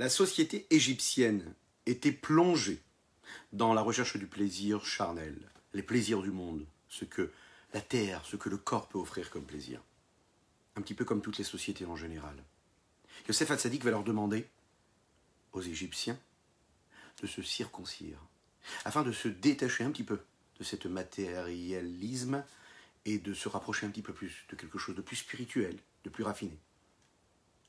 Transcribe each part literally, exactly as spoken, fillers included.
La société égyptienne était plongée dans la recherche du plaisir charnel, les plaisirs du monde, ce que la terre, ce que le corps peut offrir comme plaisir. Un petit peu comme toutes les sociétés en général. Yossef HaTzaddik va leur demander aux Égyptiens de se circoncire, afin de se détacher un petit peu de cet matérialisme et de se rapprocher un petit peu plus de quelque chose de plus spirituel, de plus raffiné.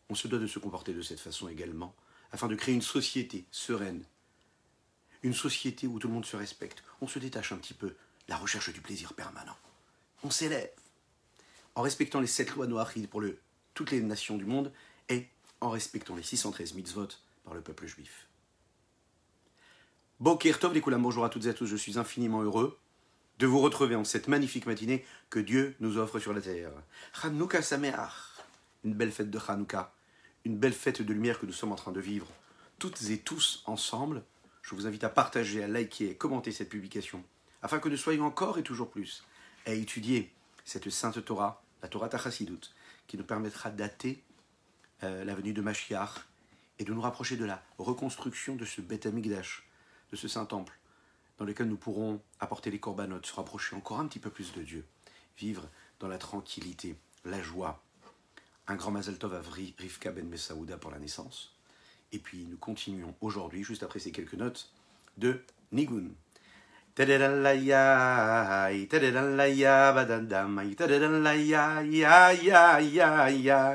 On se doit de se comporter de cette façon également, afin de créer une société sereine, une société où tout le monde se respecte. On se détache un petit peu de la recherche du plaisir permanent. On s'élève en respectant les sept lois noachides pour le, toutes les nations du monde et en respectant les six cent treize mitzvot par le peuple juif. Boker Tov, les Koulam, bonjour à toutes et à tous, je suis infiniment heureux de vous retrouver en cette magnifique matinée que Dieu nous offre sur la terre. Chanukah Sameach, une belle fête de Chanukah, une belle fête de lumière que nous sommes en train de vivre toutes et tous ensemble. Je vous invite à partager, à liker et à commenter cette publication afin que nous soyons encore et toujours plus à étudier cette sainte Torah, la Torah Hasidut, qui nous permettra dater euh, la venue de Mashiach et de nous rapprocher de la reconstruction de ce Betamikdash, de ce saint temple, dans lequel nous pourrons apporter les korbanot, se rapprocher encore un petit peu plus de Dieu, vivre dans la tranquillité, la joie. Un grand Mazel Tov à Rivka Ben Messaouda pour la naissance. Et puis nous continuons aujourd'hui, juste après ces quelques notes, de Nigun. Tadadalaya, tadadalaya, badadamai, tadadalaya, ya, ya, ya, ya,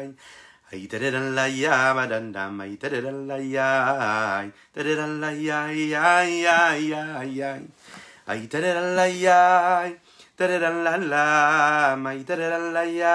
tadadalaya, badadamai, tadadalaya, tadadalaya, ya, ya, ya, ya, tadadalaya, tadadalaya, tadadalaya,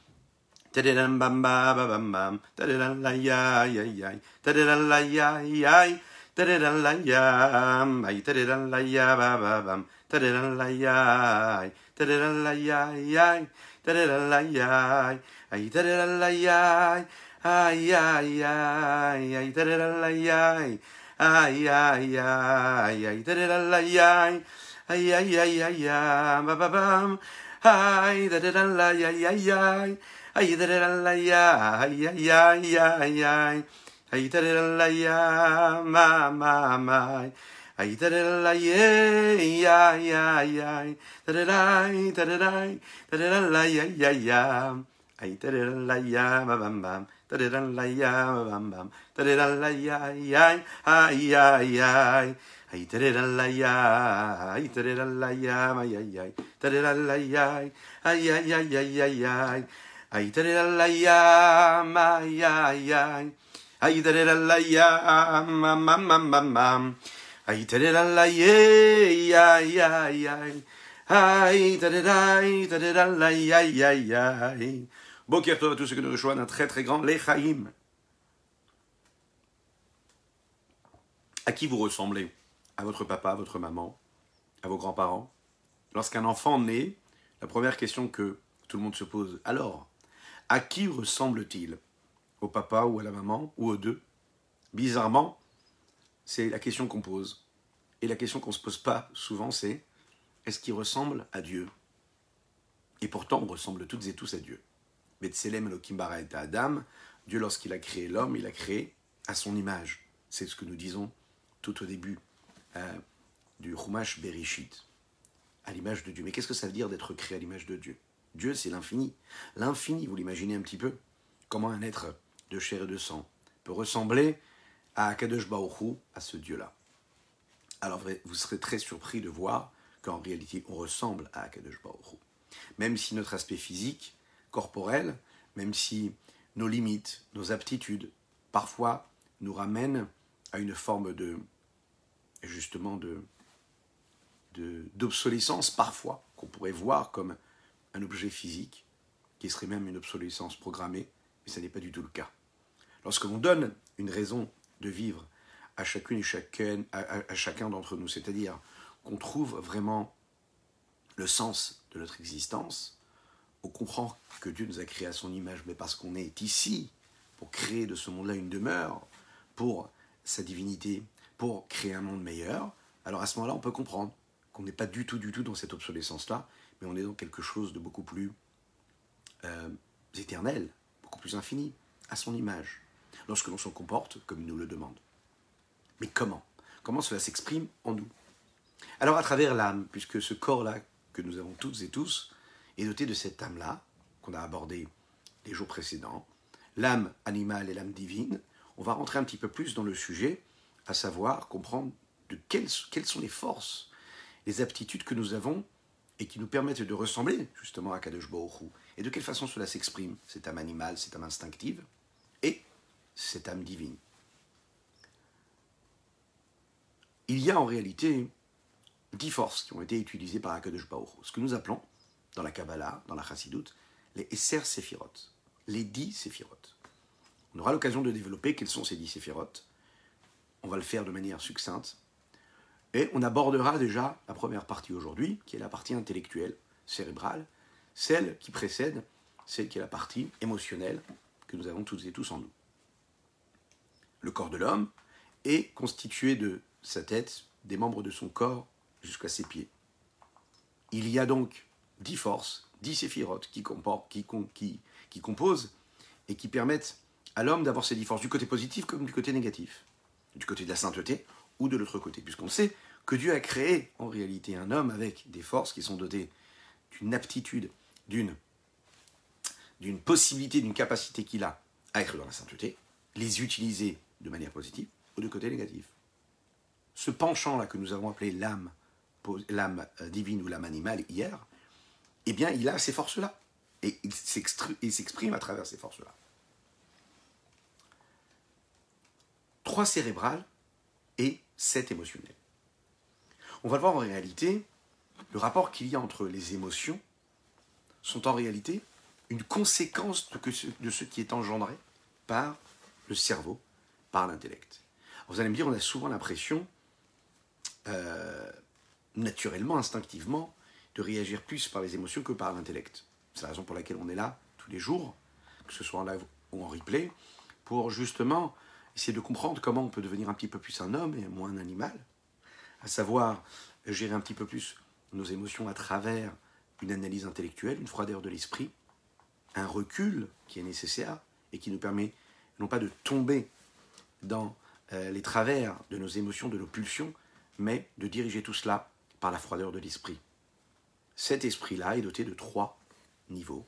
tadalay ma bam bam tadalay ma bam bam tadalay ay ay ay ay ay tadalay ay tadalay ma ay ay tadalay ay ay ay ay ay ay tadalay ma ay ay ay tadalay ma ma ma ma ma ay tadalay ay ay ay ay tadalay tadalay ay ay ay. Boker Tov à tous ceux qui nous rejoignent, un très très grand Lechaim. À qui vous ressemblez? À votre papa, à votre maman, à vos grands-parents? Lorsqu'un enfant naît, la première question que tout le monde se pose, alors, à qui ressemble-t-il? Au papa ou à la maman ou aux deux? Bizarrement, c'est la question qu'on pose. Et la question qu'on ne se pose pas souvent, c'est est-ce qu'il ressemble à Dieu? Et pourtant, on ressemble toutes et tous à Dieu. Betselem Elohim bara et Adam, Dieu, lorsqu'il a créé l'homme, il a créé à son image. C'est ce que nous disons tout au début euh, du Chumash Bereshit, à l'image de Dieu. Mais qu'est-ce que ça veut dire d'être créé à l'image de Dieu? Dieu, c'est l'infini. L'infini, vous l'imaginez un petit peu? Comment un être de chair et de sang peut ressembler à HaKadosh Baroukh Hou, à ce Dieu-là? Alors vous serez très surpris de voir qu'en réalité, on ressemble à HaKadosh Baroukh Hou. Même si notre aspect physique, corporel, même si nos limites, nos aptitudes, parfois nous ramènent à une forme de, justement, de, de, d'obsolescence, parfois, qu'on pourrait voir comme un objet physique, qui serait même une obsolescence programmée, mais ça n'est pas du tout le cas. Lorsque l'on donne une raison de vivre à chacune et chacun, à, à, à chacun d'entre nous, c'est-à-dire qu'on trouve vraiment le sens de notre existence, on comprend que Dieu nous a créés à son image, mais parce qu'on est ici pour créer de ce monde-là une demeure, pour sa divinité, pour créer un monde meilleur, alors à ce moment-là, on peut comprendre qu'on n'est pas du tout, du tout dans cette obsolescence-là, mais on est dans quelque chose de beaucoup plus euh, éternel, beaucoup plus infini, à son image, lorsque l'on se comporte comme il nous le demande. Mais comment ? Comment cela s'exprime en nous ? Alors à travers l'âme, puisque ce corps-là que nous avons toutes et tous est doté de cette âme-là, qu'on a abordée les jours précédents, l'âme animale et l'âme divine, on va rentrer un petit peu plus dans le sujet, à savoir comprendre de quelles, quelles sont les forces, les aptitudes que nous avons et qui nous permettent de ressembler justement à HaKadosh Baroukh Hou. Et de quelle façon cela s'exprime, cette âme animale, cette âme instinctive et cette âme divine. Il y a en réalité dix forces qui ont été utilisées par HaKadosh Baroukh Hou, ce que nous appelons dans la Kabbalah, dans la Hasidut, les Esser Séphirot, les dix Séphirot. On aura l'occasion de développer quels sont ces dix Séphirot. On va le faire de manière succincte. Et on abordera déjà la première partie aujourd'hui, qui est la partie intellectuelle, cérébrale, celle qui précède, celle qui est la partie émotionnelle que nous avons toutes et tous en nous. Le corps de l'homme est constitué de sa tête, des membres de son corps jusqu'à ses pieds. Il y a donc dix forces, dix séphirotes qui, qui, qui, qui composent et qui permettent à l'homme d'avoir ces dix forces, du côté positif comme du côté négatif, du côté de la sainteté, ou de l'autre côté, puisqu'on sait que Dieu a créé en réalité un homme avec des forces qui sont dotées d'une aptitude, d'une, d'une possibilité, d'une capacité qu'il a à être dans la sainteté, les utiliser de manière positive ou de côté négatif. Ce penchant-là que nous avons appelé l'âme, l'âme divine ou l'âme animale hier, eh bien il a ces forces-là, et il s'exprime à travers ces forces-là. Trois cérébrales et sept émotionnels. On va le voir en réalité, le rapport qu'il y a entre les émotions sont en réalité une conséquence de ce qui est engendré par le cerveau, par l'intellect. Alors vous allez me dire, on a souvent l'impression, euh, naturellement, instinctivement, de réagir plus par les émotions que par l'intellect. C'est la raison pour laquelle on est là tous les jours, que ce soit en live ou en replay, pour justement essayer de comprendre comment on peut devenir un petit peu plus un homme et moins un animal, à savoir gérer un petit peu plus nos émotions à travers une analyse intellectuelle, une froideur de l'esprit, un recul qui est nécessaire et qui nous permet non pas de tomber dans les travers de nos émotions, de nos pulsions, mais de diriger tout cela par la froideur de l'esprit. Cet esprit-là est doté de trois niveaux.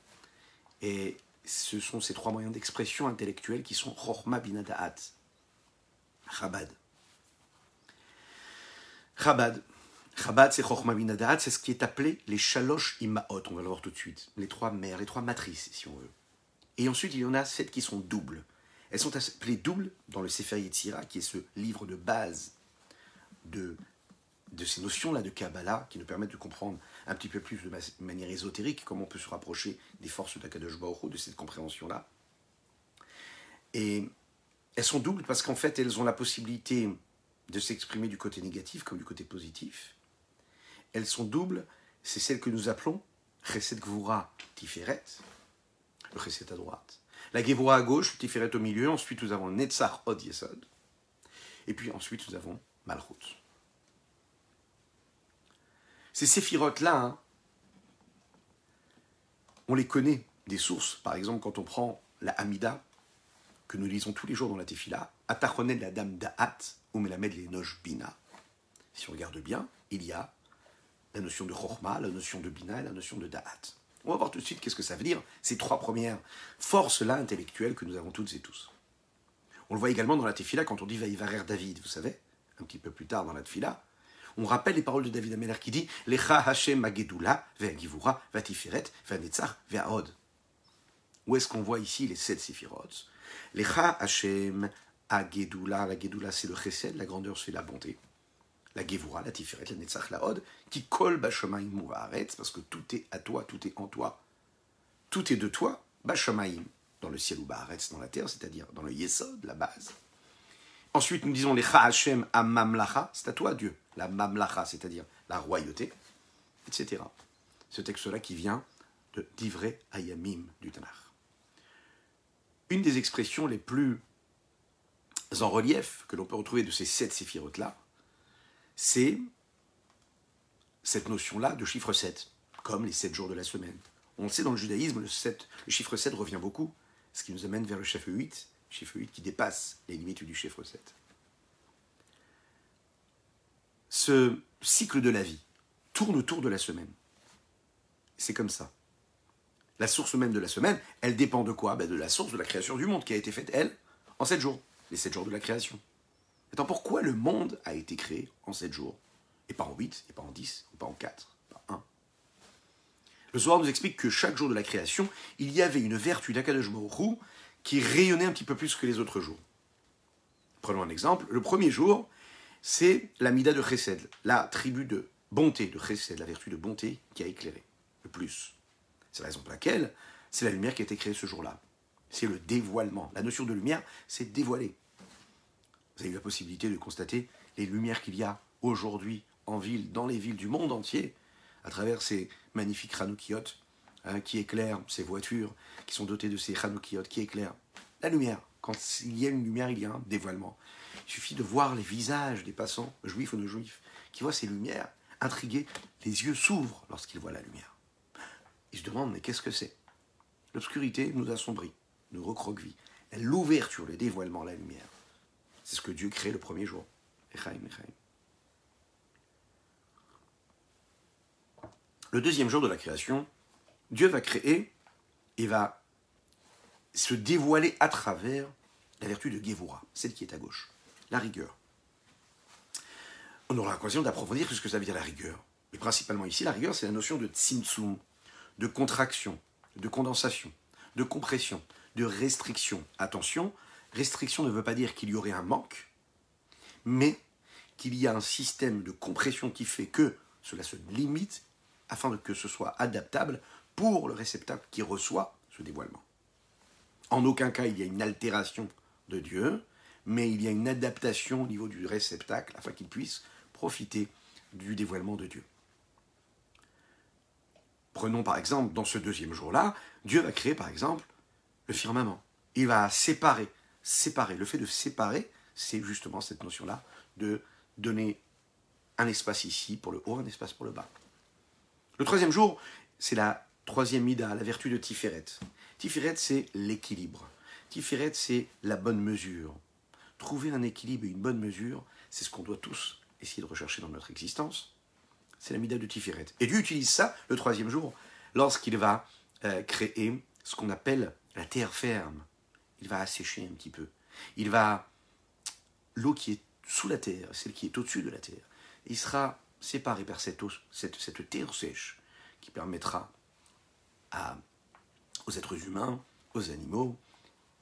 Et ce sont ces trois moyens d'expression intellectuelle qui sont Chochma, Bina, Da'at. Chabad. Chabad. Chabad, c'est Chochma, Bina, Da'at, c'est ce qui est appelé les Chaloshimot, on va le voir tout de suite. Les trois mères, les trois matrices, si on veut. Et ensuite, il y en a sept qui sont doubles. Elles sont appelées doubles dans le Sefer Yetzira, qui est ce livre de base de, de ces notions-là de Kabbalah, qui nous permettent de comprendre un petit peu plus de manière ésotérique, comment on peut se rapprocher des forces d'Akadosh Baroukh Hou, de cette compréhension-là. Et elles sont doubles parce qu'en fait, elles ont la possibilité de s'exprimer du côté négatif comme du côté positif. Elles sont doubles, c'est celles que nous appelons Chesed Gvoura, Tiferet, le Chesed à droite. La Gvoura à gauche, le Tiferet au milieu, ensuite nous avons le Netzach, Yesod, et puis ensuite nous avons Malchut. Ces séphirotes-là, hein, on les connaît des sources. Par exemple, quand on prend la Hamida, que nous lisons tous les jours dans la Téphila, Atachonel la dame Da'at, ou Melamed les noches Bina. Si on regarde bien, il y a la notion de Chochma, la notion de Bina et la notion de Da'at. On va voir tout de suite qu'est-ce que ça veut dire, ces trois premières forces-là intellectuelles que nous avons toutes et tous. On le voit également dans la Téphila quand on dit Vaïvarer David, vous savez, un petit peu plus tard dans la Téphila. On rappelle les paroles de David Ameller qui dit « Lecha Hashem agedula ve'agivura ve'atiferet ve'anetzach ve'aod ». Où est-ce qu'on voit ici les sept séphirotes ? « Lecha Hashem agedula ». La gedula, c'est le chesed, la grandeur, c'est la bonté. La gevura, la tiferet, la netzach, la od, qui colle bashamaim ou haaret, parce que tout est à toi, tout est en toi. Tout est de toi, bashamaim, dans le ciel ou haaret, dans la terre, c'est-à-dire dans le yesod, la base. Ensuite, nous disons « Lecha Hashem amamlacha », c'est à toi, Dieu. La mamlacha, c'est-à-dire la royauté, et cetera. ce texte-là qui vient de Divrei Hayamim du Tanakh. Une des expressions les plus en relief que l'on peut retrouver de ces sept séphirotes-là, c'est cette notion-là de chiffre sept, comme les sept jours de la semaine. On le sait, dans le judaïsme, le, sept, le chiffre sept revient beaucoup, ce qui nous amène vers le chiffre huit, chiffre huit qui dépasse les limites du chiffre sept. Ce cycle de la vie tourne autour de la semaine. C'est comme ça. La source même de la semaine, elle dépend de quoi ? Ben de la source de la création du monde qui a été faite, elle, en sept jours. Les sept jours de la création. Attends, pourquoi le monde a été créé en sept jours ? Et pas en huit, et pas en dix, ou pas en quatre, pas en un. Le soir nous explique que chaque jour de la création, il y avait une vertu d'HaKadosh Baroukh Hou qui rayonnait un petit peu plus que les autres jours. Prenons un exemple. Le premier jour, c'est la mida de Chesed, la tribu de bonté de Chesed, la vertu de bonté qui a éclairé le plus. C'est la raison pour laquelle c'est la lumière qui a été créée ce jour-là. C'est le dévoilement. La notion de lumière, c'est dévoiler. Vous avez eu la possibilité de constater les lumières qu'il y a aujourd'hui en ville, dans les villes du monde entier, à travers ces magnifiques Chanukiyot hein, qui éclairent, ces voitures qui sont dotées de ces Chanukiyot qui éclairent. La lumière. Quand il y a une lumière, il y a un dévoilement. Il suffit de voir les visages des passants, juifs ou non juifs, qui voient ces lumières, intrigués, les yeux s'ouvrent lorsqu'ils voient la lumière. Ils se demandent, mais qu'est-ce que c'est ? L'obscurité nous assombrit, nous recroqueville. L'ouverture, le dévoilement, la lumière. C'est ce que Dieu crée le premier jour. Echaim, Echaim. Le deuxième jour de la création, Dieu va créer et va se dévoiler à travers la vertu de Gvoura, celle qui est à gauche, la rigueur. On aura l'occasion d'approfondir ce que ça veut dire la rigueur. Mais principalement ici, la rigueur, c'est la notion de tsimtsum, de contraction, de condensation, de compression, de restriction. Attention, restriction ne veut pas dire qu'il y aurait un manque, mais qu'il y a un système de compression qui fait que cela se limite afin que ce soit adaptable pour le réceptacle qui reçoit ce dévoilement. En aucun cas, il y a une altération de Dieu, mais il y a une adaptation au niveau du réceptacle afin qu'il puisse profiter du dévoilement de Dieu. Prenons par exemple, dans ce deuxième jour-là, Dieu va créer par exemple le firmament. Il va séparer, séparer. Le fait de séparer, c'est justement cette notion-là de donner un espace ici pour le haut, un espace pour le bas. Le troisième jour, c'est la troisième mida, la vertu de Tiferet. Tiferet, c'est l'équilibre. Tiferet, c'est la bonne mesure. Trouver un équilibre et une bonne mesure, c'est ce qu'on doit tous essayer de rechercher dans notre existence. C'est la mida de Tiferet. Et Dieu utilise ça le troisième jour lorsqu'il va euh, créer ce qu'on appelle la terre ferme. Il va assécher un petit peu. Il va... L'eau qui est sous la terre, celle qui est au-dessus de la terre, il sera séparé par cette, eau, cette, cette terre sèche qui permettra à, aux êtres humains, aux animaux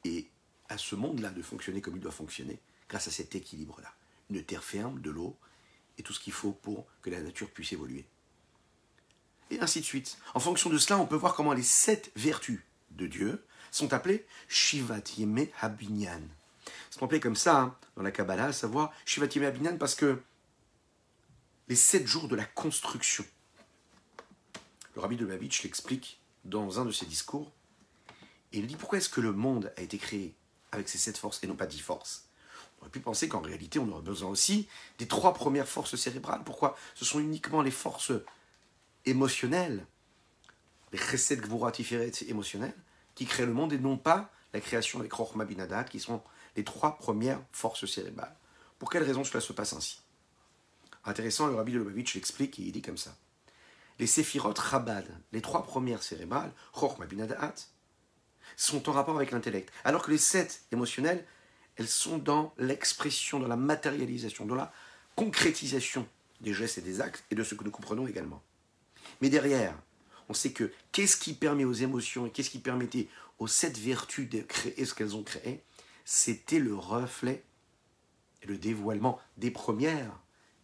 et à ce monde-là de fonctionner comme il doit fonctionner grâce à cet équilibre-là. Une terre ferme, de l'eau et tout ce qu'il faut pour que la nature puisse évoluer. Et ainsi de suite. En fonction de cela, on peut voir comment les sept vertus de Dieu sont appelées Shivat Yeme Habinyan. C'est appelé comme ça hein, dans la Kabbalah, à savoir Shivat Yeme Habinyan, parce que les sept jours de la construction. Le rabbi de Lubavitch l'explique dans un de ses discours. Et il dit pourquoi est-ce que le monde a été créé avec ces sept forces et non pas dix forces ? On aurait pu penser qu'en réalité, on aurait besoin aussi des trois premières forces cérébrales. Pourquoi ? Ce sont uniquement les forces émotionnelles, les Chesed, Gvoura, Tiferet émotionnelles, qui créent le monde et non pas la création avec Chochma, Bina, Da'at, qui sont les trois premières forces cérébrales. Pour quelle raison cela se passe ainsi ? Intéressant, le rabbi de Lubavitch l'explique et il dit comme ça. Les séphirot Chabad, les trois premières cérébrales, Chochma, Bina, Da'at, sont en rapport avec l'intellect. Alors que les sept émotionnelles, elles sont dans l'expression, dans la matérialisation, dans la concrétisation des gestes et des actes et de ce que nous comprenons également. Mais derrière, on sait que qu'est-ce qui permet aux émotions et qu'est-ce qui permettait aux sept vertus de créer ce qu'elles ont créé ? C'était le reflet et le dévoilement des premières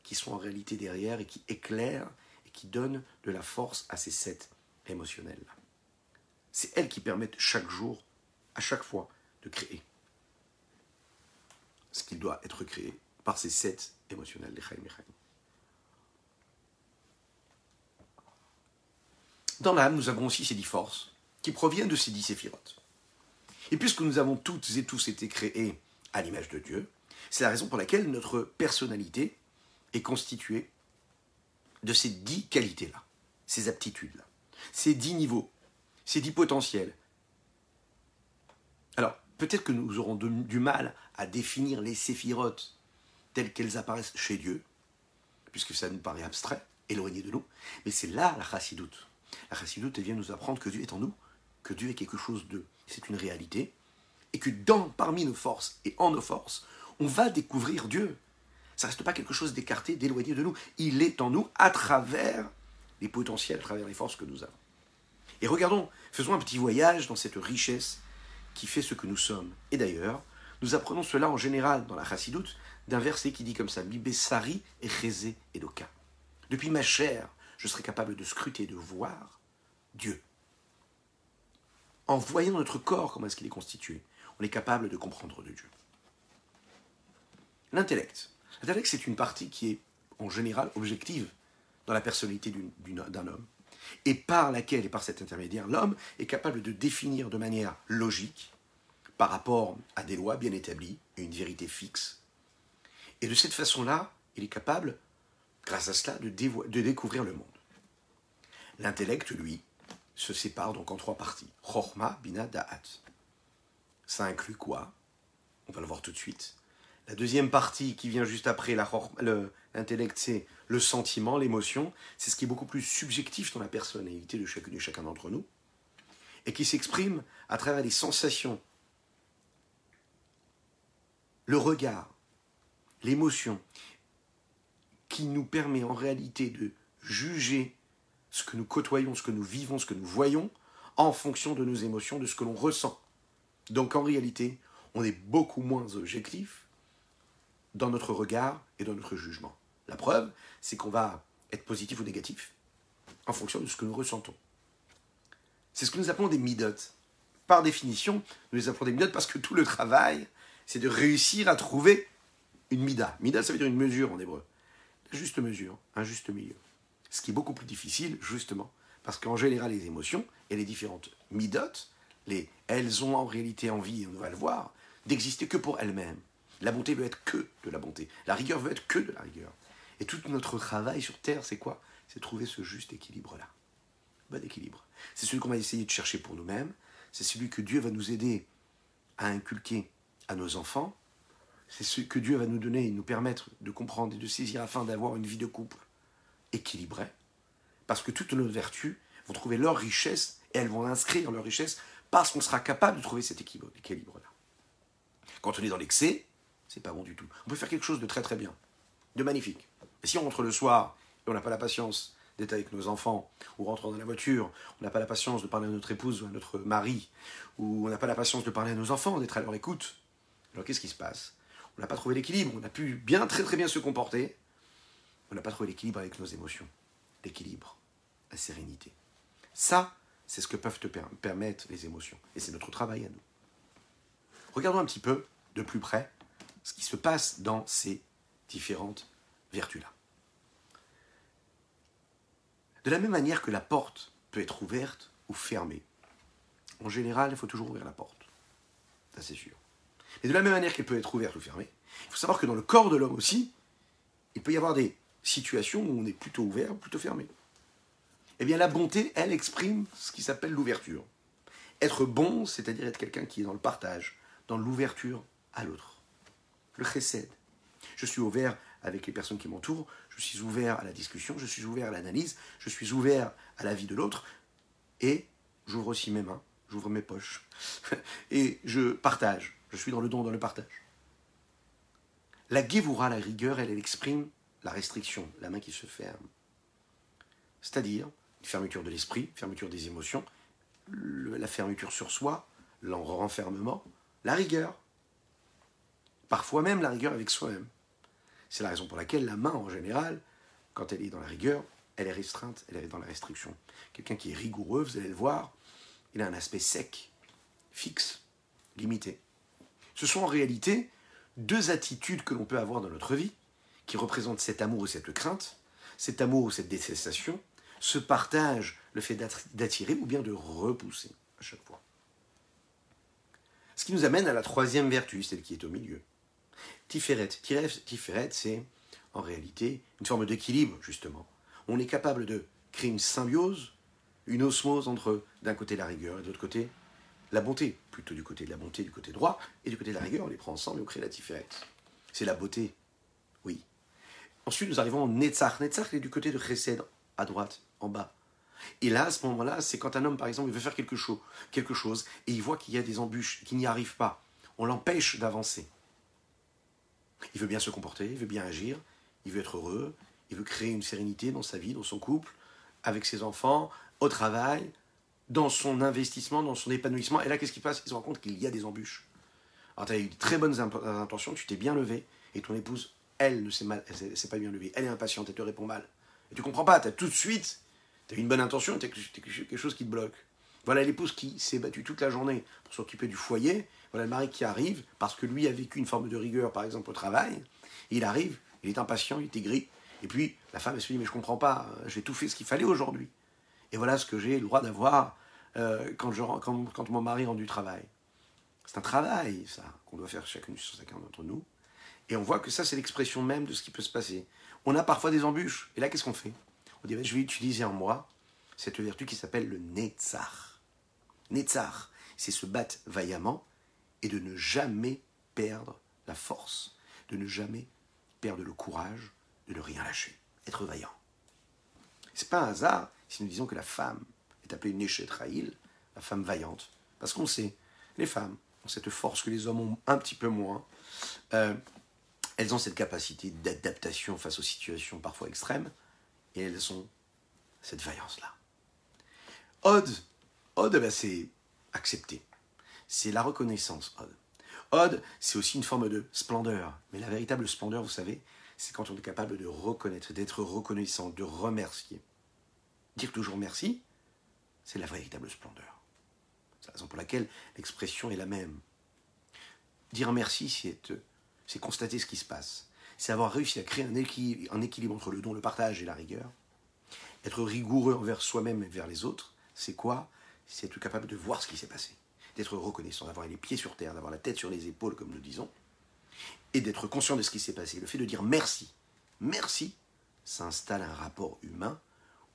qui sont en réalité derrière et qui éclairent et qui donnent de la force à ces sept émotionnels. C'est elles qui permettent chaque jour, à chaque fois, de créer ce qui doit être créé par ces sept émotionnels. dans l'âme, nous avons aussi ces dix forces qui proviennent de ces dix séphirotes. Et puisque nous avons toutes et tous été créés à l'image de Dieu, c'est la raison pour laquelle notre personnalité est constituée de ces dix qualités-là, ces aptitudes-là, ces dix niveaux, ces dix potentiels. Alors, peut-être que nous aurons de, du mal à définir les séphirotes telles qu'elles apparaissent chez Dieu, puisque ça nous paraît abstrait, éloigné de nous, mais c'est là la Hasidut. La Hasidut, elle vient nous apprendre que Dieu est en nous, que Dieu est quelque chose de... c'est une réalité, et que dans, parmi nos forces et en nos forces, on va découvrir Dieu. Ça ne reste pas quelque chose d'écarté, d'éloigné de nous. Il est en nous à travers les potentiels, à travers les forces que nous avons. Et regardons, faisons un petit voyage dans cette richesse qui fait ce que nous sommes. Et d'ailleurs, nous apprenons cela en général dans la Chassidoute d'un verset qui dit comme ça, « Mibessari et Chese Eloka » Depuis ma chair, je serai capable de scruter, de voir Dieu. En voyant notre corps, comment est-ce qu'il est constitué, on est capable de comprendre de Dieu. L'intellect. L'intellect, c'est une partie qui est, en général, objective dans la personnalité d'une, d'une, d'un homme, et par laquelle, et par cet intermédiaire, l'homme est capable de définir de manière logique, par rapport à des lois bien établies, et une vérité fixe. Et de cette façon-là, il est capable, grâce à cela, de, dévo- de découvrir le monde. L'intellect, lui, se sépare donc en trois parties. Chochma, Bina, Da'at. Ça inclut quoi? On va le voir tout de suite. La deuxième partie qui vient juste après la chorma, le, l'intellect, c'est le sentiment, l'émotion. C'est ce qui est beaucoup plus subjectif dans la personnalité de chacune et chacun d'entre nous et qui s'exprime à travers les sensations, le regard, l'émotion, qui nous permet en réalité de juger ce que nous côtoyons, ce que nous vivons, ce que nous voyons, en fonction de nos émotions, de ce que l'on ressent. Donc en réalité, on est beaucoup moins objectif dans notre regard et dans notre jugement. La preuve, c'est qu'on va être positif ou négatif en fonction de ce que nous ressentons. C'est ce que nous appelons des midotes. Par définition, nous les appelons des midotes parce que tout le travail, c'est de réussir à trouver une mida. Mida, ça veut dire une mesure en hébreu. Juste mesure, un juste milieu. Ce qui est beaucoup plus difficile, justement, parce qu'en général, les émotions et les différentes midotes, les, elles ont en réalité envie, et on va le voir, d'exister que pour elles-mêmes. La bonté veut être que de la bonté. La rigueur veut être que de la rigueur. Et tout notre travail sur Terre, c'est quoi? C'est trouver ce juste équilibre-là. Bon équilibre. C'est celui qu'on va essayer de chercher pour nous-mêmes. C'est celui que Dieu va nous aider à inculquer à nos enfants. C'est ce que Dieu va nous donner et nous permettre de comprendre et de saisir afin d'avoir une vie de couple équilibrée. Parce que toutes nos vertus vont trouver leur richesse et elles vont inscrire leur richesse parce qu'on sera capable de trouver cet équilibre-là. Quand on est dans l'excès, c'est pas bon du tout. On peut faire quelque chose de très très bien, de magnifique. Et si on rentre le soir et on n'a pas la patience d'être avec nos enfants, ou rentre dans la voiture, on n'a pas la patience de parler à notre épouse ou à notre mari, ou on n'a pas la patience de parler à nos enfants, d'être à leur écoute, alors qu'est-ce qui se passe? On n'a pas trouvé l'équilibre, on a pu bien, très très bien se comporter. On n'a pas trouvé l'équilibre avec nos émotions. L'équilibre, la sérénité. Ça, c'est ce que peuvent te permettre les émotions. Et c'est notre travail à nous. Regardons un petit peu, de plus près, ce qui se passe dans ces différentes vertus-là. De la même manière que la porte peut être ouverte ou fermée. En général, il faut toujours ouvrir la porte. Ça, c'est sûr. Mais de la même manière qu'elle peut être ouverte ou fermée, il faut savoir que dans le corps de l'homme aussi, il peut y avoir des situations où on est plutôt ouvert ou plutôt fermé. Eh bien, la bonté, elle, exprime ce qui s'appelle l'ouverture. Être bon, c'est-à-dire être quelqu'un qui est dans le partage, dans l'ouverture à l'autre. Le chesed. Je suis ouvert avec les personnes qui m'entourent, je suis ouvert à la discussion, je suis ouvert à l'analyse, je suis ouvert à la vie de l'autre, et j'ouvre aussi mes mains, j'ouvre mes poches, et je partage. Je suis dans le don, dans le partage. La Gvoura, la rigueur, elle, elle exprime la restriction, la main qui se ferme. C'est-à-dire une fermeture de l'esprit, fermeture des émotions, le, la fermeture sur soi, l'enfermement, la rigueur. Parfois même la rigueur avec soi-même. C'est la raison pour laquelle la main, en général, quand elle est dans la rigueur, elle est restreinte, elle est dans la restriction. Quelqu'un qui est rigoureux, vous allez le voir, il a un aspect sec, fixe, limité. Ce sont en réalité deux attitudes que l'on peut avoir dans notre vie, qui représentent cet amour ou cette crainte, cet amour ou cette détestation, se partagent le fait d'attirer ou bien de repousser à chaque fois. Ce qui nous amène à la troisième vertu, celle qui est au milieu. Tiferet. Tiferet, c'est en réalité une forme d'équilibre, justement. On est capable de créer une symbiose, une osmose entre, d'un côté, la rigueur et de l'autre côté, la bonté. Plutôt du côté de la bonté, du côté droit, et du côté de la rigueur, on les prend ensemble et on crée la Tiferet. C'est la beauté, oui. Ensuite, nous arrivons au Netzach. Netzach est du côté de Chesed, à droite, en bas. Et là, à ce moment-là, c'est quand un homme, par exemple, il veut faire quelque chose, quelque chose et il voit qu'il y a des embûches, qu'il n'y arrive pas. On l'empêche d'avancer. Il veut bien se comporter, il veut bien agir, il veut être heureux, il veut créer une sérénité dans sa vie, dans son couple, avec ses enfants, au travail, dans son investissement, dans son épanouissement. Et là, qu'est-ce qui passe? Il se rend compte qu'il y a des embûches. Alors, tu as eu de très bonnes intentions, tu t'es bien levé, et ton épouse, elle, ne s'est, mal, elle s'est pas bien levée, elle est impatiente, elle te répond mal. Et tu comprends pas, tu as tout de suite... T'as une bonne intention, t'as quelque chose qui te bloque. Voilà l'épouse qui s'est battue toute la journée pour s'occuper du foyer. Voilà le mari qui arrive, parce que lui a vécu une forme de rigueur, par exemple, au travail. Il arrive, il est impatient, il est aigri. Et puis, la femme, elle se dit, mais je comprends pas, j'ai tout fait ce qu'il fallait aujourd'hui. Et voilà ce que j'ai le droit d'avoir euh, quand, je, quand, quand mon mari rend du travail. C'est un travail, ça, qu'on doit faire chacune sur chacun d'entre nous. Et on voit que ça, c'est l'expression même de ce qui peut se passer. On a parfois des embûches. Et là, qu'est-ce qu'on fait? On dit, ben, je vais utiliser en moi cette vertu qui s'appelle le Netzach. Netzach, c'est se battre vaillamment et de ne jamais perdre la force, de ne jamais perdre le courage, de ne rien lâcher, être vaillant. C'est pas un hasard si nous disons que la femme est appelée Neshet Rahil, la femme vaillante, parce qu'on sait, les femmes ont cette force que les hommes ont un petit peu moins. Euh, elles ont cette capacité d'adaptation face aux situations parfois extrêmes. Et elles ont cette vaillance-là. Od, Od, ben c'est accepter. C'est la reconnaissance, Od. Od, c'est aussi une forme de splendeur. Mais la véritable splendeur, vous savez, c'est quand on est capable de reconnaître, d'être reconnaissant, de remercier. Dire toujours merci, c'est la véritable splendeur. C'est la raison pour laquelle l'expression est la même. Dire merci, c'est, c'est constater ce qui se passe. C'est avoir réussi à créer un équilibre, un équilibre entre le don, le partage et la rigueur. Être rigoureux envers soi-même et vers les autres, c'est quoi? C'est être capable de voir ce qui s'est passé. D'être reconnaissant, d'avoir les pieds sur terre, d'avoir la tête sur les épaules, comme nous disons. Et d'être conscient de ce qui s'est passé. Le fait de dire merci. Merci, ça installe un rapport humain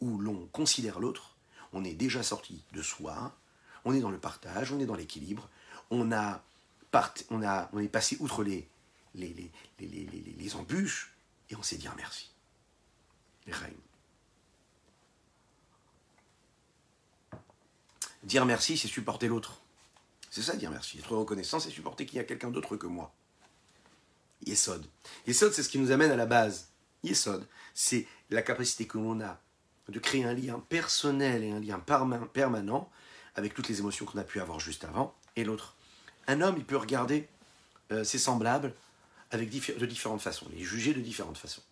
où l'on considère l'autre. On est déjà sorti de soi. On est dans le partage, on est dans l'équilibre. On, a part... on, a... on est passé outre les... Les, les, les, les, les, les embûches, et on sait dire merci. Les reines. Dire merci, c'est supporter l'autre. C'est ça, dire merci. Être reconnaissant, c'est supporter qu'il y a quelqu'un d'autre que moi. Yesod. Yesod, c'est ce qui nous amène à la base. Yesod, c'est la capacité que l'on a de créer un lien personnel et un lien permanent avec toutes les émotions qu'on a pu avoir juste avant et l'autre. Un homme, il peut regarder euh, ses semblables avec de différentes façons, les juger de différentes façons.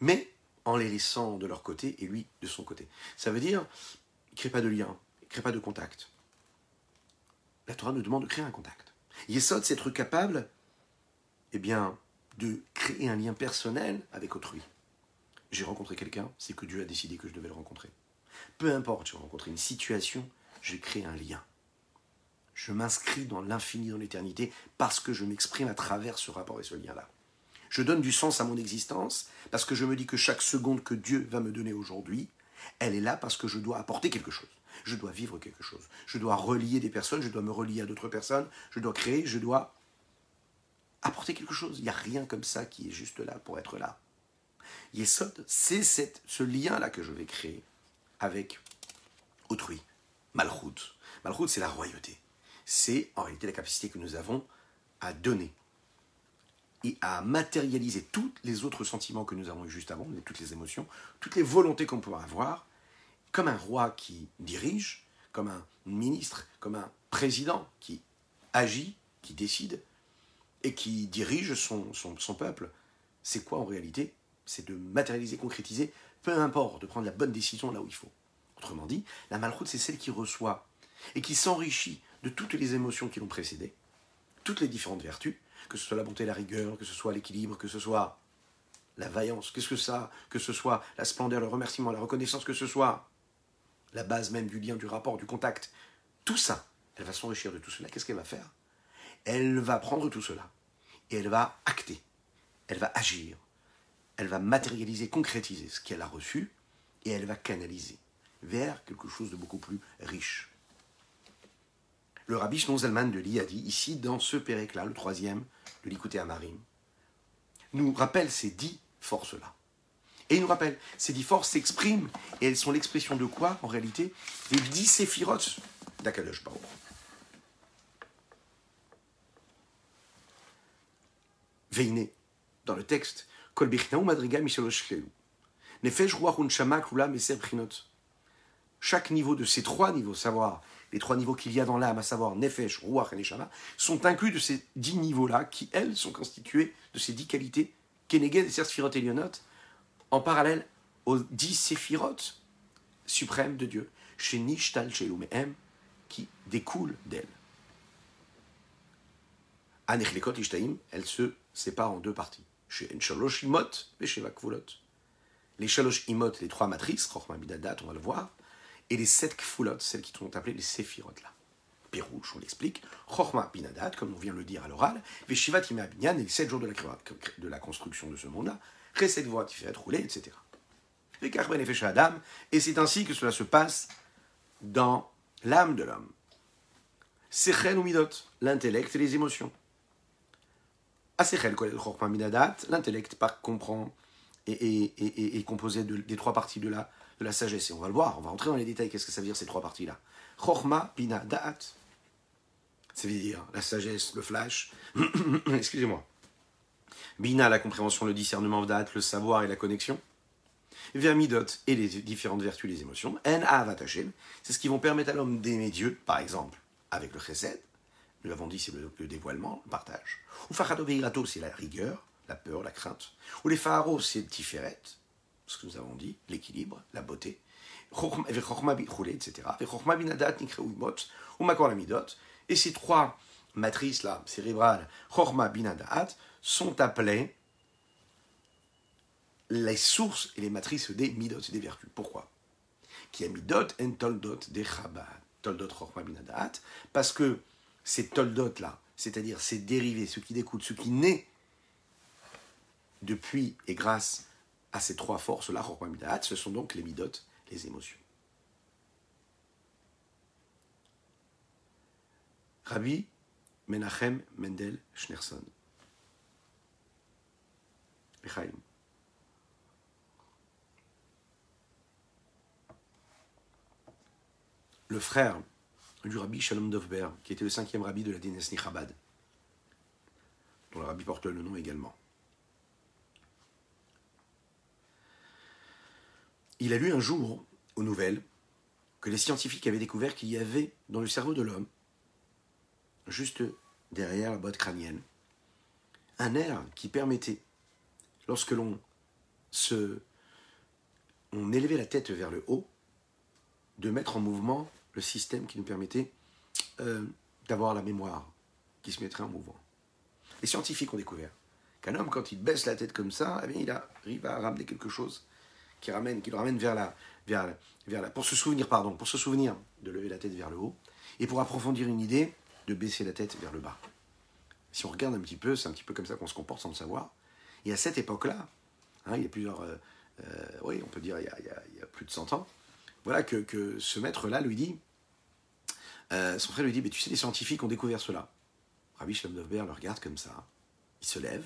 Mais en les laissant de leur côté et lui de son côté. Ça veut dire, il ne crée pas de lien, il ne crée pas de contact. La Torah nous demande de créer un contact. Yesod, c'est être capable eh bien, de créer un lien personnel avec autrui. J'ai rencontré quelqu'un, c'est que Dieu a décidé que je devais le rencontrer. Peu importe, j'ai rencontré une situation, j'ai créé un lien. Je m'inscris dans l'infini, dans l'éternité, parce que je m'exprime à travers ce rapport et ce lien-là. Je donne du sens à mon existence, parce que je me dis que chaque seconde que Dieu va me donner aujourd'hui, elle est là parce que je dois apporter quelque chose. Je dois vivre quelque chose. Je dois relier des personnes, je dois me relier à d'autres personnes, je dois créer, je dois apporter quelque chose. Il n'y a rien comme ça qui est juste là pour être là. Yesod, c'est cette, ce lien-là que je vais créer avec autrui. Malchut. Malchut, c'est la royauté. C'est en réalité la capacité que nous avons à donner et à matérialiser tous les autres sentiments que nous avons eus juste avant, toutes les émotions, toutes les volontés qu'on peut avoir, comme un roi qui dirige, comme un ministre, comme un président qui agit, qui décide et qui dirige son, son, son peuple. C'est quoi en réalité? C'est de matérialiser, concrétiser, peu importe, de prendre la bonne décision là où il faut. Autrement dit, la malchoute, c'est celle qui reçoit et qui s'enrichit de toutes les émotions qui l'ont précédé, toutes les différentes vertus, que ce soit la bonté, la rigueur, que ce soit l'équilibre, que ce soit la vaillance, qu'est-ce que ça, que ce soit la splendeur, le remerciement, la reconnaissance, que ce soit la base même du lien, du rapport, du contact, tout ça, elle va s'enrichir de tout cela. Qu'est-ce qu'elle va faire? Elle va prendre tout cela et elle va acter, elle va agir, elle va matérialiser, concrétiser ce qu'elle a reçu et elle va canaliser vers quelque chose de beaucoup plus riche. Le Rabbi Shalom Zalman de Li a dit, ici, dans ce pérec-là, le troisième, de l'Ikutei Amarim, nous rappelle ces dix forces-là. Et il nous rappelle, ces dix forces s'expriment, et elles sont l'expression de quoi, en réalité? Des dix séphirotes d'Akadosh Baroukh Hou. Veiné, dans le texte, « Kol bichnau madriga mishalosh kleu »« Nefesh ruach unshama kula meser prinot » Chaque niveau de ces trois niveaux, savoir les trois niveaux qu'il y a dans l'âme, à savoir nefesh, ruach et neshama, sont inclus de ces dix niveaux-là, qui, elles, sont constitués de ces dix qualités, keneged, serspirot et lionot, en parallèle aux dix séphirotes suprêmes de Dieu, chez Nishtal, chez Lumehem, qui découlent d'elles. Anechlekot, Ishtaim, elles se séparent en deux parties, chez Chaloshimot et chez Kfoulot. Les Chaloshimot, les trois matrices, Chochma, mida, Da'at, on va le voir, et les sept Kfoulot, celles qui sont appelées les séphirotes là. Pirouche, on l'explique, Chochma, Bina, Da'at, comme on vient le dire à l'oral, et Shivat Yeme Habinyan, et les sept jours de la, de la construction de ce monde-là, Chesed, Gvoura, Tiferet, rouler, et cetera. Et c'est ainsi que cela se passe dans l'âme de l'homme. Sechel ou midot, l'intellect et les émotions. Asechel, kolel, Chochma, Bina, Da'at, l'intellect comprend et, et, et, et, et composé de, des trois parties de la de la sagesse, et on va le voir, on va rentrer dans les détails, qu'est-ce que ça veut dire ces trois parties-là. Chochma, Bina, Da'at, ça veut dire la sagesse, le flash, excusez-moi, Bina, la compréhension, le discernement, Da'at, le savoir et la connexion, vers midot et les différentes vertus, les émotions, en avatachem, c'est ce qui vont permettre à l'homme d'aimer Dieu, par exemple, avec le chesed, nous l'avons dit, c'est le, le dévoilement, le partage, ou farado veirato, c'est la rigueur, la peur, la crainte, ou les pharos, c'est le tiferet, ce que nous avons dit, l'équilibre, la beauté, et cetera. Et ces trois matrices-là, cérébrales, sont appelées les sources et les matrices des midot, des vertus. Pourquoi? Qui a midot en toldot des Chabad, toldot chochma bina da'at, parce que ces toldot-là, c'est-à-dire ces dérivés, ce qui découle, ce qui naît depuis et grâce à ces trois forces-là, Chochma, Bina, Da'at, ce sont donc les midotes, les émotions. Rabbi Menachem Mendel Schneerson, Echaim, le frère du Rabbi Shalom Dovber, qui était le cinquième rabbi de la dynastie Chabad, dont le rabbi porte le nom également. Il a lu un jour, aux nouvelles, que les scientifiques avaient découvert qu'il y avait dans le cerveau de l'homme, juste derrière la boîte crânienne, un nerf qui permettait, lorsque l'on se, on élevait la tête vers le haut, de mettre en mouvement le système qui nous permettait euh, d'avoir la mémoire qui se mettrait en mouvement. Les scientifiques ont découvert qu'un homme, quand il baisse la tête comme ça, eh bien, il arrive à ramener quelque chose qui, ramène, qui le ramène vers la, vers, la, vers la... Pour se souvenir, pardon, pour se souvenir de lever la tête vers le haut, et pour approfondir une idée, de baisser la tête vers le bas. Si on regarde un petit peu, c'est un petit peu comme ça qu'on se comporte sans le savoir. Et à cette époque-là, hein, il y a plusieurs... Euh, euh, oui, on peut dire il y a, il y a, il y a plus de cent ans, voilà que, que ce maître-là lui dit... Euh, son frère lui dit, mais tu sais, les scientifiques ont découvert cela. Rabbi Shalom Dovber le regarde comme ça. Il se lève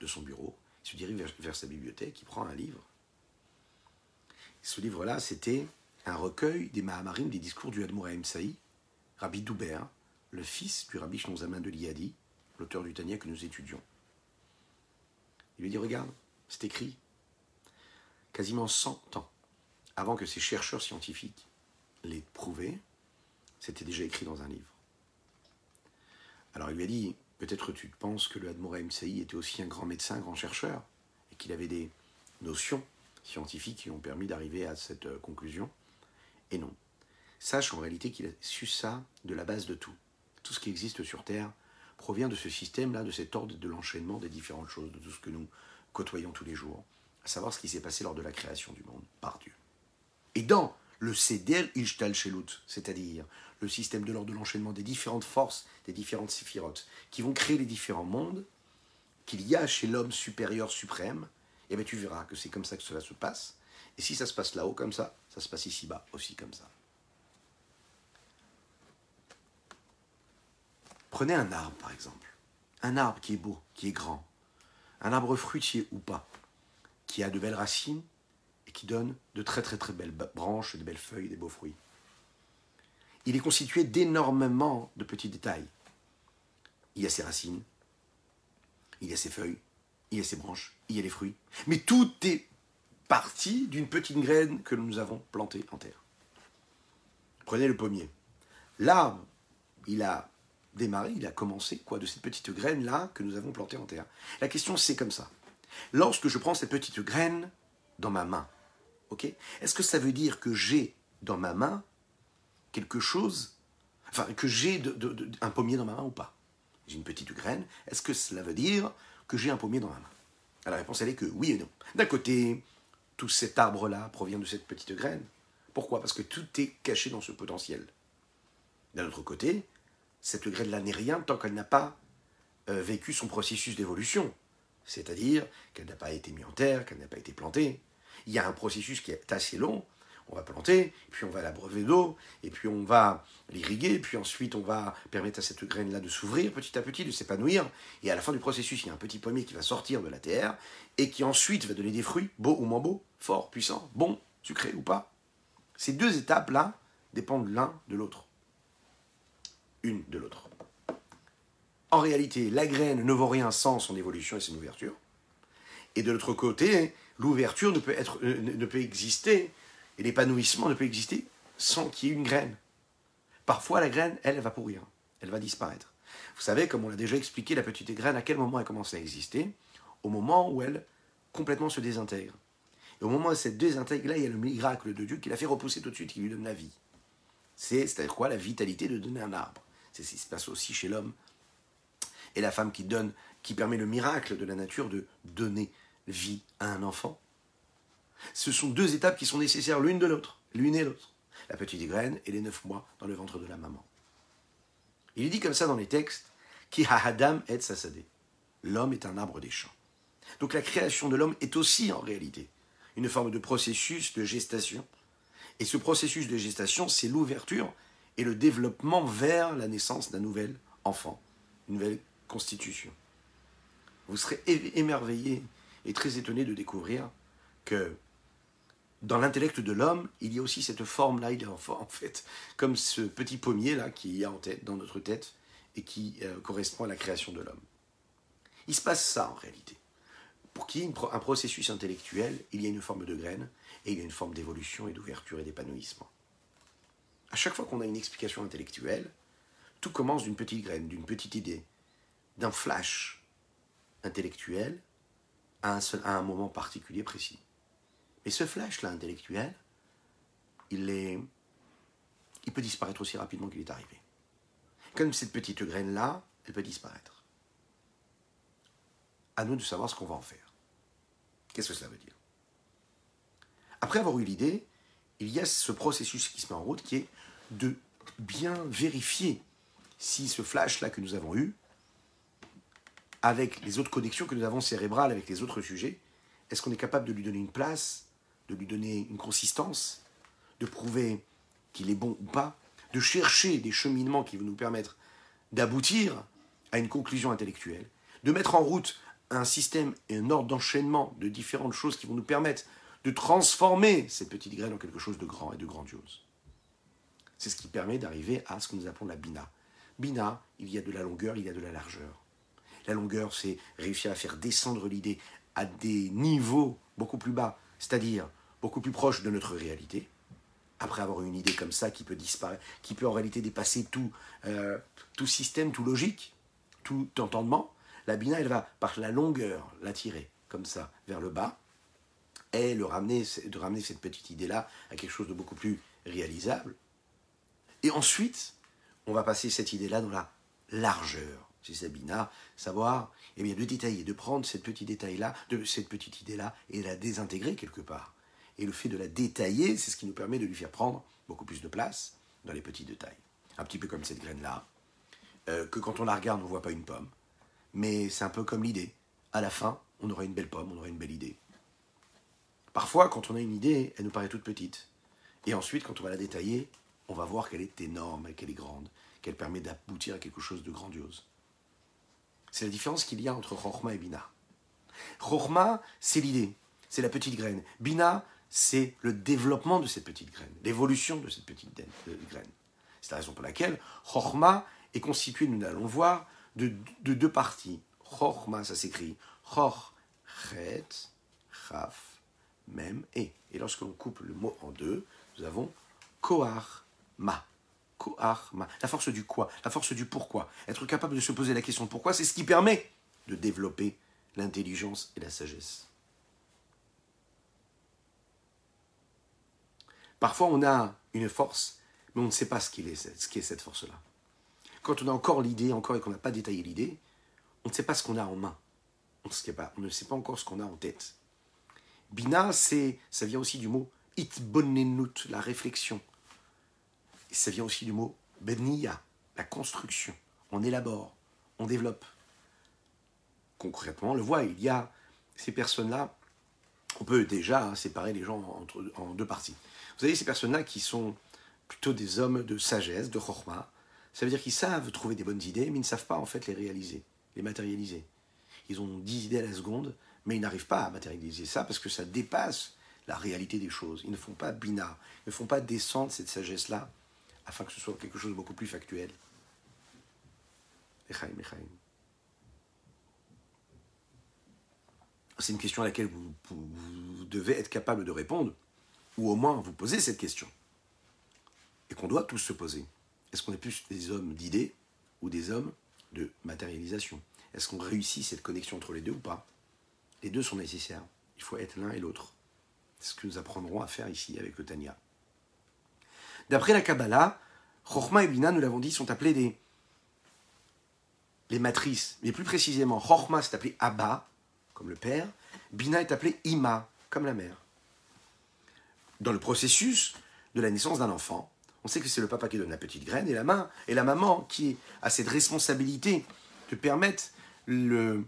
de son bureau, il se dirige vers, vers sa bibliothèque, il prend un livre. Ce livre-là, c'était un recueil des Mahamarim, des discours du Admour HaEmsaï, Rabbi Dovber, le fils du Rabbi Shalom Zalman de Liadi, l'auteur du Tanya que nous étudions. Il lui dit, regarde, c'est écrit quasiment cent ans avant que ces chercheurs scientifiques l'aient prouvé, c'était déjà écrit dans un livre. Alors il lui a dit, peut-être tu penses que le Admour HaEmsaï était aussi un grand médecin, un grand chercheur, et qu'il avait des notions scientifiques qui ont permis d'arriver à cette conclusion. Et non. Sache en réalité qu'il a su ça de la base de tout. Tout ce qui existe sur Terre provient de ce système-là, de cet ordre de l'enchaînement des différentes choses, de tout ce que nous côtoyons tous les jours, à savoir ce qui s'est passé lors de la création du monde par Dieu. Et dans le Seder Ishtal Shelut, c'est-à-dire le système de l'ordre de l'enchaînement des différentes forces, des différentes séphirotes, qui vont créer les différents mondes, qu'il y a chez l'homme supérieur suprême, et bien tu verras que c'est comme ça que cela se passe. Et si ça se passe là-haut comme ça, ça se passe ici-bas aussi comme ça. Prenez un arbre par exemple, un arbre qui est beau, qui est grand, un arbre fruitier ou pas, qui a de belles racines et qui donne de très très très belles branches, de belles feuilles, des beaux fruits. Il est constitué d'énormément de petits détails. Il y a ses racines, il y a ses feuilles, il y a ses branches, il y a les fruits, mais tout est partie d'une petite graine que nous avons plantée en terre. Prenez le pommier. L'arbre, il a démarré, il a commencé quoi, de cette petite graine-là que nous avons plantée en terre. La question, c'est comme ça. Lorsque je prends cette petite graine dans ma main, okay, est-ce que ça veut dire que j'ai dans ma main quelque chose, enfin que j'ai de, de, de, un pommier dans ma main ou pas? J'ai une petite graine, est-ce que cela veut dire que j'ai un pommier dans ma main? Alors, la réponse, elle est que oui et non. D'un côté, tout cet arbre-là provient de cette petite graine. Pourquoi? Parce que tout est caché dans ce potentiel. D'un autre côté, cette graine-là n'est rien tant qu'elle n'a pas euh, vécu son processus d'évolution. C'est-à-dire qu'elle n'a pas été mise en terre, qu'elle n'a pas été plantée. Il y a un processus qui est assez long. On va planter, puis on va l'abreuver d'eau, et puis on va l'irriguer, puis ensuite on va permettre à cette graine-là de s'ouvrir petit à petit, de s'épanouir. Et à la fin du processus, il y a un petit pommier qui va sortir de la terre et qui ensuite va donner des fruits, beaux ou moins beaux, forts, puissants, bons, sucrés ou pas. Ces deux étapes-là dépendent l'un de l'autre. Une de l'autre. En réalité, la graine ne vaut rien sans son évolution et son ouverture. Et de l'autre côté, l'ouverture ne peut être, ne peut exister, et l'épanouissement ne peut exister sans qu'il y ait une graine. Parfois, la graine, elle, elle va pourrir. Elle va disparaître. Vous savez, comme on l'a déjà expliqué, la petite graine, à quel moment elle commence à exister? Au moment où elle complètement se désintègre. Et au moment où elle se désintègre, là, il y a le miracle de Dieu qui la fait repousser tout de suite, qui lui donne la vie. C'est, c'est-à-dire quoi? La vitalité de donner un arbre. C'est ce qui se passe aussi chez l'homme et la femme qui donne, qui permet le miracle de la nature de donner vie à un enfant. Ce sont deux étapes qui sont nécessaires l'une de l'autre, l'une et l'autre. La petite graine et les neuf mois dans le ventre de la maman. Il est dit comme ça dans les textes, « Ki ha'adam et sasadeh » L'homme est un arbre des champs. Donc la création de l'homme est aussi, en réalité, une forme de processus de gestation. Et ce processus de gestation, c'est l'ouverture et le développement vers la naissance d'un nouvel enfant, une nouvelle constitution. Vous serez émerveillés et très étonnés de découvrir que dans l'intellect de l'homme, il y a aussi cette forme-là, il est en fait comme ce petit pommier-là qu'il y a en tête, dans notre tête et qui euh, correspond à la création de l'homme. Il se passe ça en réalité. Pour qu'il y ait un processus intellectuel, il y a une forme de graine et il y a une forme d'évolution et d'ouverture et d'épanouissement. À chaque fois qu'on a une explication intellectuelle, tout commence d'une petite graine, d'une petite idée, d'un flash intellectuel à un, seul, à un moment particulier précis. Et ce flash-là intellectuel, il, est... il peut disparaître aussi rapidement qu'il est arrivé. Comme cette petite graine-là, elle peut disparaître. À nous de savoir ce qu'on va en faire. Qu'est-ce que cela veut dire? Après avoir eu l'idée, il y a ce processus qui se met en route qui est de bien vérifier si ce flash-là que nous avons eu, avec les autres connexions que nous avons cérébrales, avec les autres sujets, est-ce qu'on est capable de lui donner une place, de lui donner une consistance, de prouver qu'il est bon ou pas, de chercher des cheminements qui vont nous permettre d'aboutir à une conclusion intellectuelle, de mettre en route un système et un ordre d'enchaînement de différentes choses qui vont nous permettre de transformer cette petite graine en quelque chose de grand et de grandiose. C'est ce qui permet d'arriver à ce que nous appelons la Bina. Bina, il y a de la longueur, il y a de la largeur. La longueur, c'est réussir à faire descendre l'idée à des niveaux beaucoup plus bas, c'est-à-dire beaucoup plus proches de notre réalité, après avoir une idée comme ça qui peut disparaître, qui peut en réalité dépasser tout, euh, tout système, tout logique, tout entendement, la Bina, elle va par la longueur l'attirer comme ça vers le bas et le ramener, de ramener cette petite idée-là à quelque chose de beaucoup plus réalisable. Et ensuite, on va passer cette idée-là dans la largeur, c'est Sabina, savoir, eh bien, de détailler, de prendre cette petite détail-là, de cette petite idée-là, et de la désintégrer quelque part. Et le fait de la détailler, c'est ce qui nous permet de lui faire prendre beaucoup plus de place dans les petits détails. Un petit peu comme cette graine-là, euh, que quand on la regarde, on ne voit pas une pomme. Mais c'est un peu comme l'idée. À la fin, on aura une belle pomme, on aura une belle idée. Parfois, quand on a une idée, elle nous paraît toute petite. Et ensuite, quand on va la détailler, on va voir qu'elle est énorme, qu'elle est grande, qu'elle permet d'aboutir à quelque chose de grandiose. C'est la différence qu'il y a entre Chochma et Bina. Chochma, c'est l'idée, c'est la petite graine. Bina, c'est le développement de cette petite graine, l'évolution de cette petite graine. C'est la raison pour laquelle Chochma est constitué, nous allons voir, de, de deux parties. Chochma, ça s'écrit Choch, Chet, Chaf, Mem, E. Et lorsque l'on coupe le mot en deux, nous avons Koach, Ma. La force du quoi, la force du pourquoi. Être capable de se poser la question de pourquoi, c'est ce qui permet de développer l'intelligence et la sagesse. Parfois, on a une force, mais on ne sait pas ce qu'est, ce qu'est cette force-là. Quand on a encore l'idée, encore, et qu'on n'a pas détaillé l'idée, on ne sait pas ce qu'on a en main. On ne sait pas, on ne sait pas encore ce qu'on a en tête. Bina, c'est, ça vient aussi du mot « itbonenut », la réflexion. Et ça vient aussi du mot « beniya », la construction. On élabore, on développe. Concrètement, on le voit, il y a ces personnes-là, on peut déjà séparer les gens entre, en deux parties. Vous avez ces personnes-là qui sont plutôt des hommes de sagesse, de chokhma. Ça veut dire qu'ils savent trouver des bonnes idées, mais ils ne savent pas en fait les réaliser, les matérialiser. Ils ont dix idées à la seconde, mais ils n'arrivent pas à matérialiser ça parce que ça dépasse la réalité des choses. Ils ne font pas bina, ils ne font pas descendre cette sagesse-là afin que ce soit quelque chose de beaucoup plus factuel. Echaim, echaim. C'est une question à laquelle vous, vous, vous devez être capable de répondre, ou au moins vous poser cette question, et qu'on doit tous se poser. Est-ce qu'on est plus des hommes d'idées ou des hommes de matérialisation? Est-ce qu'on réussit cette connexion entre les deux ou pas? Les deux sont nécessaires. Il faut être l'un et l'autre. C'est ce que nous apprendrons à faire ici avec le Tanya. D'après la Kabbalah, Chochma et Bina, nous l'avons dit, sont appelés des, les matrices. Mais plus précisément, Chochma c'est appelé Abba, comme le père. Bina est appelé Ima, comme la mère. Dans le processus de la naissance d'un enfant, on sait que c'est le papa qui donne la petite graine et la main, et la maman qui a cette responsabilité de permettre le,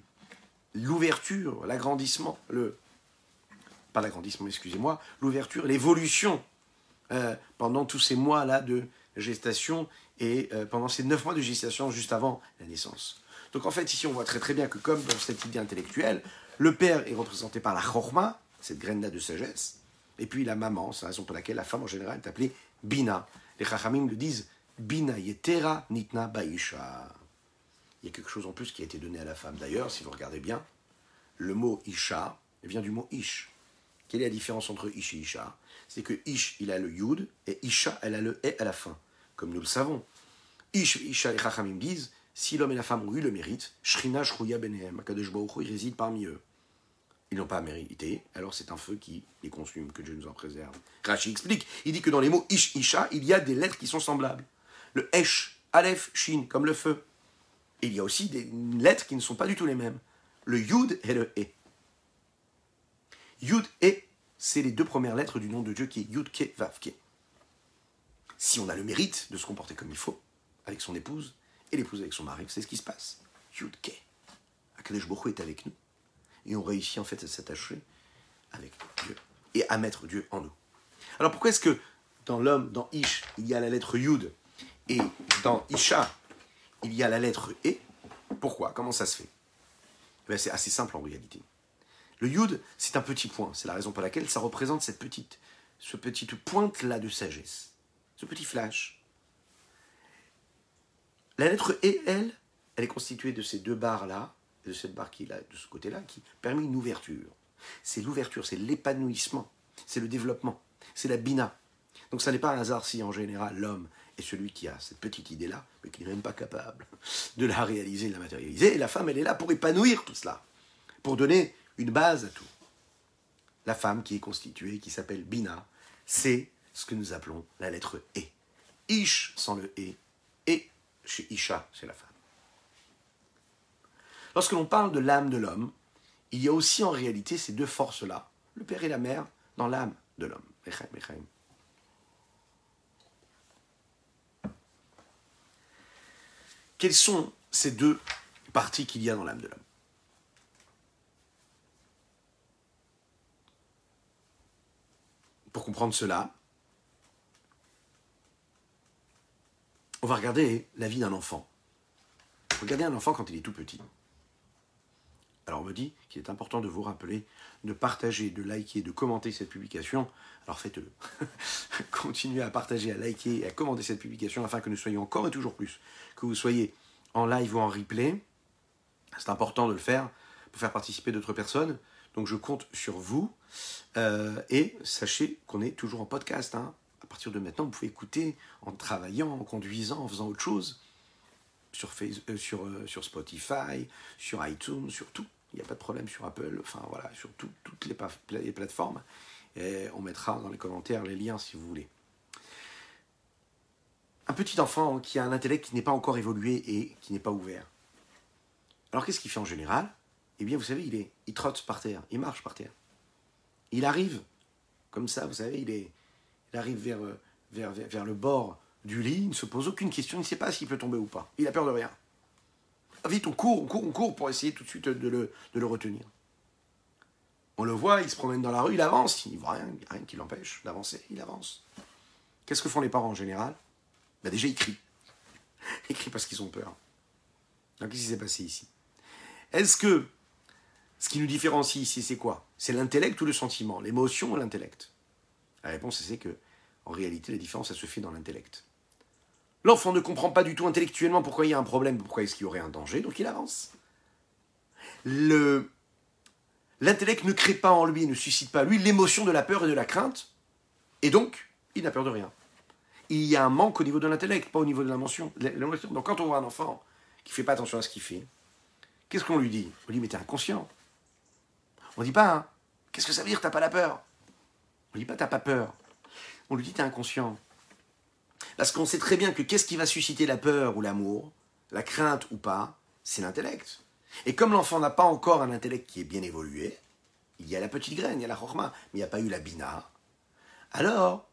l'ouverture, l'agrandissement, le, pas l'agrandissement, excusez-moi, l'ouverture, l'évolution euh, pendant tous ces mois-là de gestation et euh, pendant ces neuf mois de gestation juste avant la naissance. Donc en fait, ici, on voit très très bien que comme dans cette idée intellectuelle, le père est représenté par la Chochma, cette graine-là de sagesse, et puis la maman, c'est la raison pour laquelle la femme en général est appelée Bina. Les Chachamim le disent Bina Yetera Nitna Baisha. Il y a quelque chose en plus qui a été donné à la femme. D'ailleurs, si vous regardez bien, le mot Isha vient du mot Ish. Quelle est la différence entre Ish et Isha? C'est que Ish, il a le Yud, et Isha, elle a le E à la fin, comme nous le savons. Ish et Isha, les Chachamim disent si l'homme et la femme ont eu le mérite, Shrina Shrouya Benehem, HaKadosh Baroukh Hou, il réside parmi eux. Ils n'ont pas mérité, alors c'est un feu qui les consume, que Dieu nous en préserve. Rashi explique, il dit que dans les mots Ish, Isha, il y a des lettres qui sont semblables. Le Esh, Aleph, Shin, comme le feu. Et il y a aussi des lettres qui ne sont pas du tout les mêmes. Le Yud et le E. Yud et, c'est les deux premières lettres du nom de Dieu qui est Yud Ke Vav Ke. Si on a le mérite de se comporter comme il faut, avec son épouse, et l'épouse avec son mari, c'est ce qui se passe. Yud Ke. HaKadosh Baroukh Hou est avec nous. Et on réussit en fait à s'attacher avec Dieu et à mettre Dieu en nous. Alors pourquoi est-ce que dans l'homme, dans Ish, il y a la lettre Yud et dans Isha, il y a la lettre E? Pourquoi? Comment ça se fait? Bien, c'est assez simple en réalité. Le Yud, c'est un petit point. C'est la raison pour laquelle ça représente cette petite, ce petite pointe-là de sagesse, ce petit flash. La lettre E, elle, elle est constituée de ces deux barres-là, de cette barre qui est là, de ce côté-là, qui permet une ouverture. C'est l'ouverture, c'est l'épanouissement, c'est le développement, c'est la bina. Donc ça n'est pas un hasard si, en général, l'homme est celui qui a cette petite idée-là, mais qui n'est même pas capable de la réaliser, de la matérialiser, et la femme, elle est là pour épanouir tout cela, pour donner une base à tout. La femme qui est constituée, qui s'appelle bina, c'est ce que nous appelons la lettre E. Ish sans le E, et chez Isha, c'est la femme. Lorsque l'on parle de l'âme de l'homme, il y a aussi en réalité ces deux forces-là, le père et la mère, dans l'âme de l'homme. Quelles sont ces deux parties qu'il y a dans l'âme de l'homme? Pour comprendre cela, on va regarder la vie d'un enfant. Regardez un enfant quand il est tout petit. Alors on me dit qu'il est important de vous rappeler, de partager, de liker, de commenter cette publication. Alors faites-le. Continuez à partager, à liker et à commenter cette publication afin que nous soyons encore et toujours plus. Que vous soyez en live ou en replay. C'est important de le faire pour faire participer d'autres personnes. Donc je compte sur vous. Euh, et sachez qu'on est toujours en podcast. Hein. À partir de maintenant, vous pouvez écouter en travaillant, en conduisant, en faisant autre chose. Sur, Facebook, euh, sur, euh, sur Spotify, sur iTunes, sur tout. Il n'y a pas de problème sur Apple, enfin voilà, sur tout, toutes les, les plateformes. Et on mettra dans les commentaires les liens si vous voulez. Un petit enfant qui a un intellect qui n'est pas encore évolué et qui n'est pas ouvert. Alors qu'est-ce qu'il fait en général? Eh bien vous savez, il, est, il trotte par terre, il marche par terre. Il arrive, comme ça, vous savez, il, est, il arrive vers, vers, vers, vers le bord du lit, il ne se pose aucune question, il ne sait pas s'il peut tomber ou pas. Il a peur de rien. Vite, on court, on court, on court pour essayer tout de suite de le, de le retenir. On le voit, il se promène dans la rue, il avance, il ne voit rien, il n'y a rien qui l'empêche d'avancer, il avance. Qu'est-ce que font les parents en général? Ben déjà, ils crient. Ils crient parce qu'ils ont peur. Alors, qu'est-ce qui s'est passé ici? Est-ce que ce qui nous différencie ici, c'est quoi? C'est l'intellect ou le sentiment? L'émotion ou l'intellect? La réponse, c'est que, en réalité, la différence, ça se fait dans l'intellect. L'enfant ne comprend pas du tout intellectuellement pourquoi il y a un problème, pourquoi est-ce qu'il y aurait un danger, donc il avance. Le... L'intellect ne crée pas en lui, ne suscite pas en lui l'émotion de la peur et de la crainte, et donc, il n'a peur de rien. Il y a un manque au niveau de l'intellect, pas au niveau de l'émotion. Donc quand on voit un enfant qui ne fait pas attention à ce qu'il fait, qu'est-ce qu'on lui dit? On lui dit, mais t'es inconscient. On ne dit pas, hein, qu'est-ce que ça veut dire, t'as pas la peur? On ne dit pas, t'as pas peur. On lui dit, t'es inconscient. Parce qu'on sait très bien que qu'est-ce qui va susciter la peur ou l'amour, la crainte ou pas, c'est l'intellect. Et comme l'enfant n'a pas encore un intellect qui est bien évolué, il y a la petite graine, il y a la Chochma, mais il n'y a pas eu la Bina, alors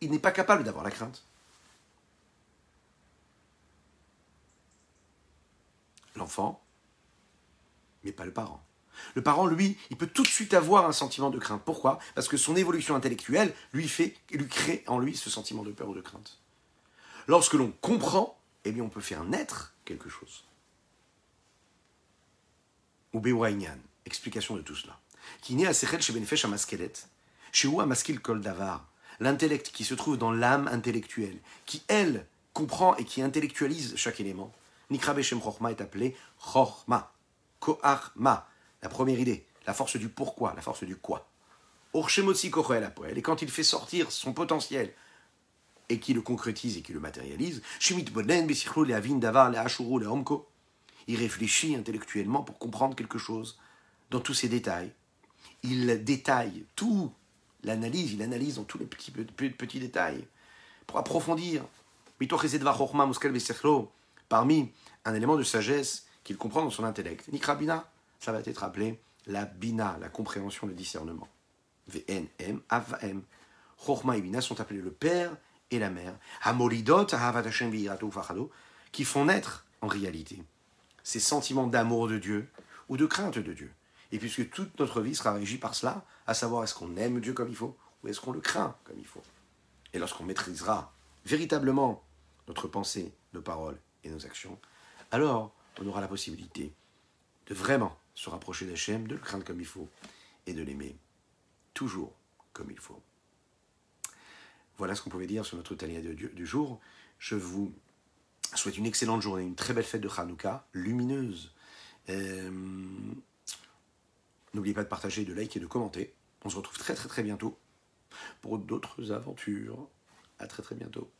il n'est pas capable d'avoir la crainte. L'enfant, mais pas le parent. Le parent, lui, il peut tout de suite avoir un sentiment de crainte. Pourquoi? Parce que son évolution intellectuelle lui, fait, lui crée en lui ce sentiment de peur ou de crainte. Lorsque l'on comprend, eh bien on peut faire naître quelque chose. Ou Bewaïnian, explication de tout cela. Qui naît à Sechel chez Benefesh à Maskelet, chez où à Maskil Kol Davar, l'intellect qui se trouve dans l'âme intellectuelle, qui, elle, comprend et qui intellectualise chaque élément. Nikra Beshem Chochma est appelé Chochma, Koachma. La première idée, la force du pourquoi, la force du quoi. Et quand il fait sortir son potentiel et qu'il le concrétise et qu'il le matérialise, il réfléchit intellectuellement pour comprendre quelque chose dans tous ses détails. Il détaille tout, l'analyse, il analyse dans tous les petits, petits, petits détails pour approfondir. Parmi un élément de sagesse qu'il comprend dans son intellect. Nikrabina. Ça va être appelé la bina, la compréhension, le discernement. V N M, A V M. Chochma et bina sont appelés le père et la mère. Hamolidot, ahavat Hashem v'yirato ufachado, qui font naître, en réalité, ces sentiments d'amour de Dieu ou de crainte de Dieu. Et puisque toute notre vie sera régie par cela, à savoir est-ce qu'on aime Dieu comme il faut ou est-ce qu'on le craint comme il faut. Et lorsqu'on maîtrisera véritablement notre pensée, nos paroles et nos actions, alors on aura la possibilité de vraiment se rapprocher d'Hachem, de le craindre comme il faut et de l'aimer toujours comme il faut. Voilà ce qu'on pouvait dire sur notre Tanya du jour. Je vous souhaite une excellente journée, une très belle fête de Chanukah, lumineuse. Euh, n'oubliez pas de partager, de liker et de commenter. On se retrouve très très très bientôt pour d'autres aventures. À très très bientôt.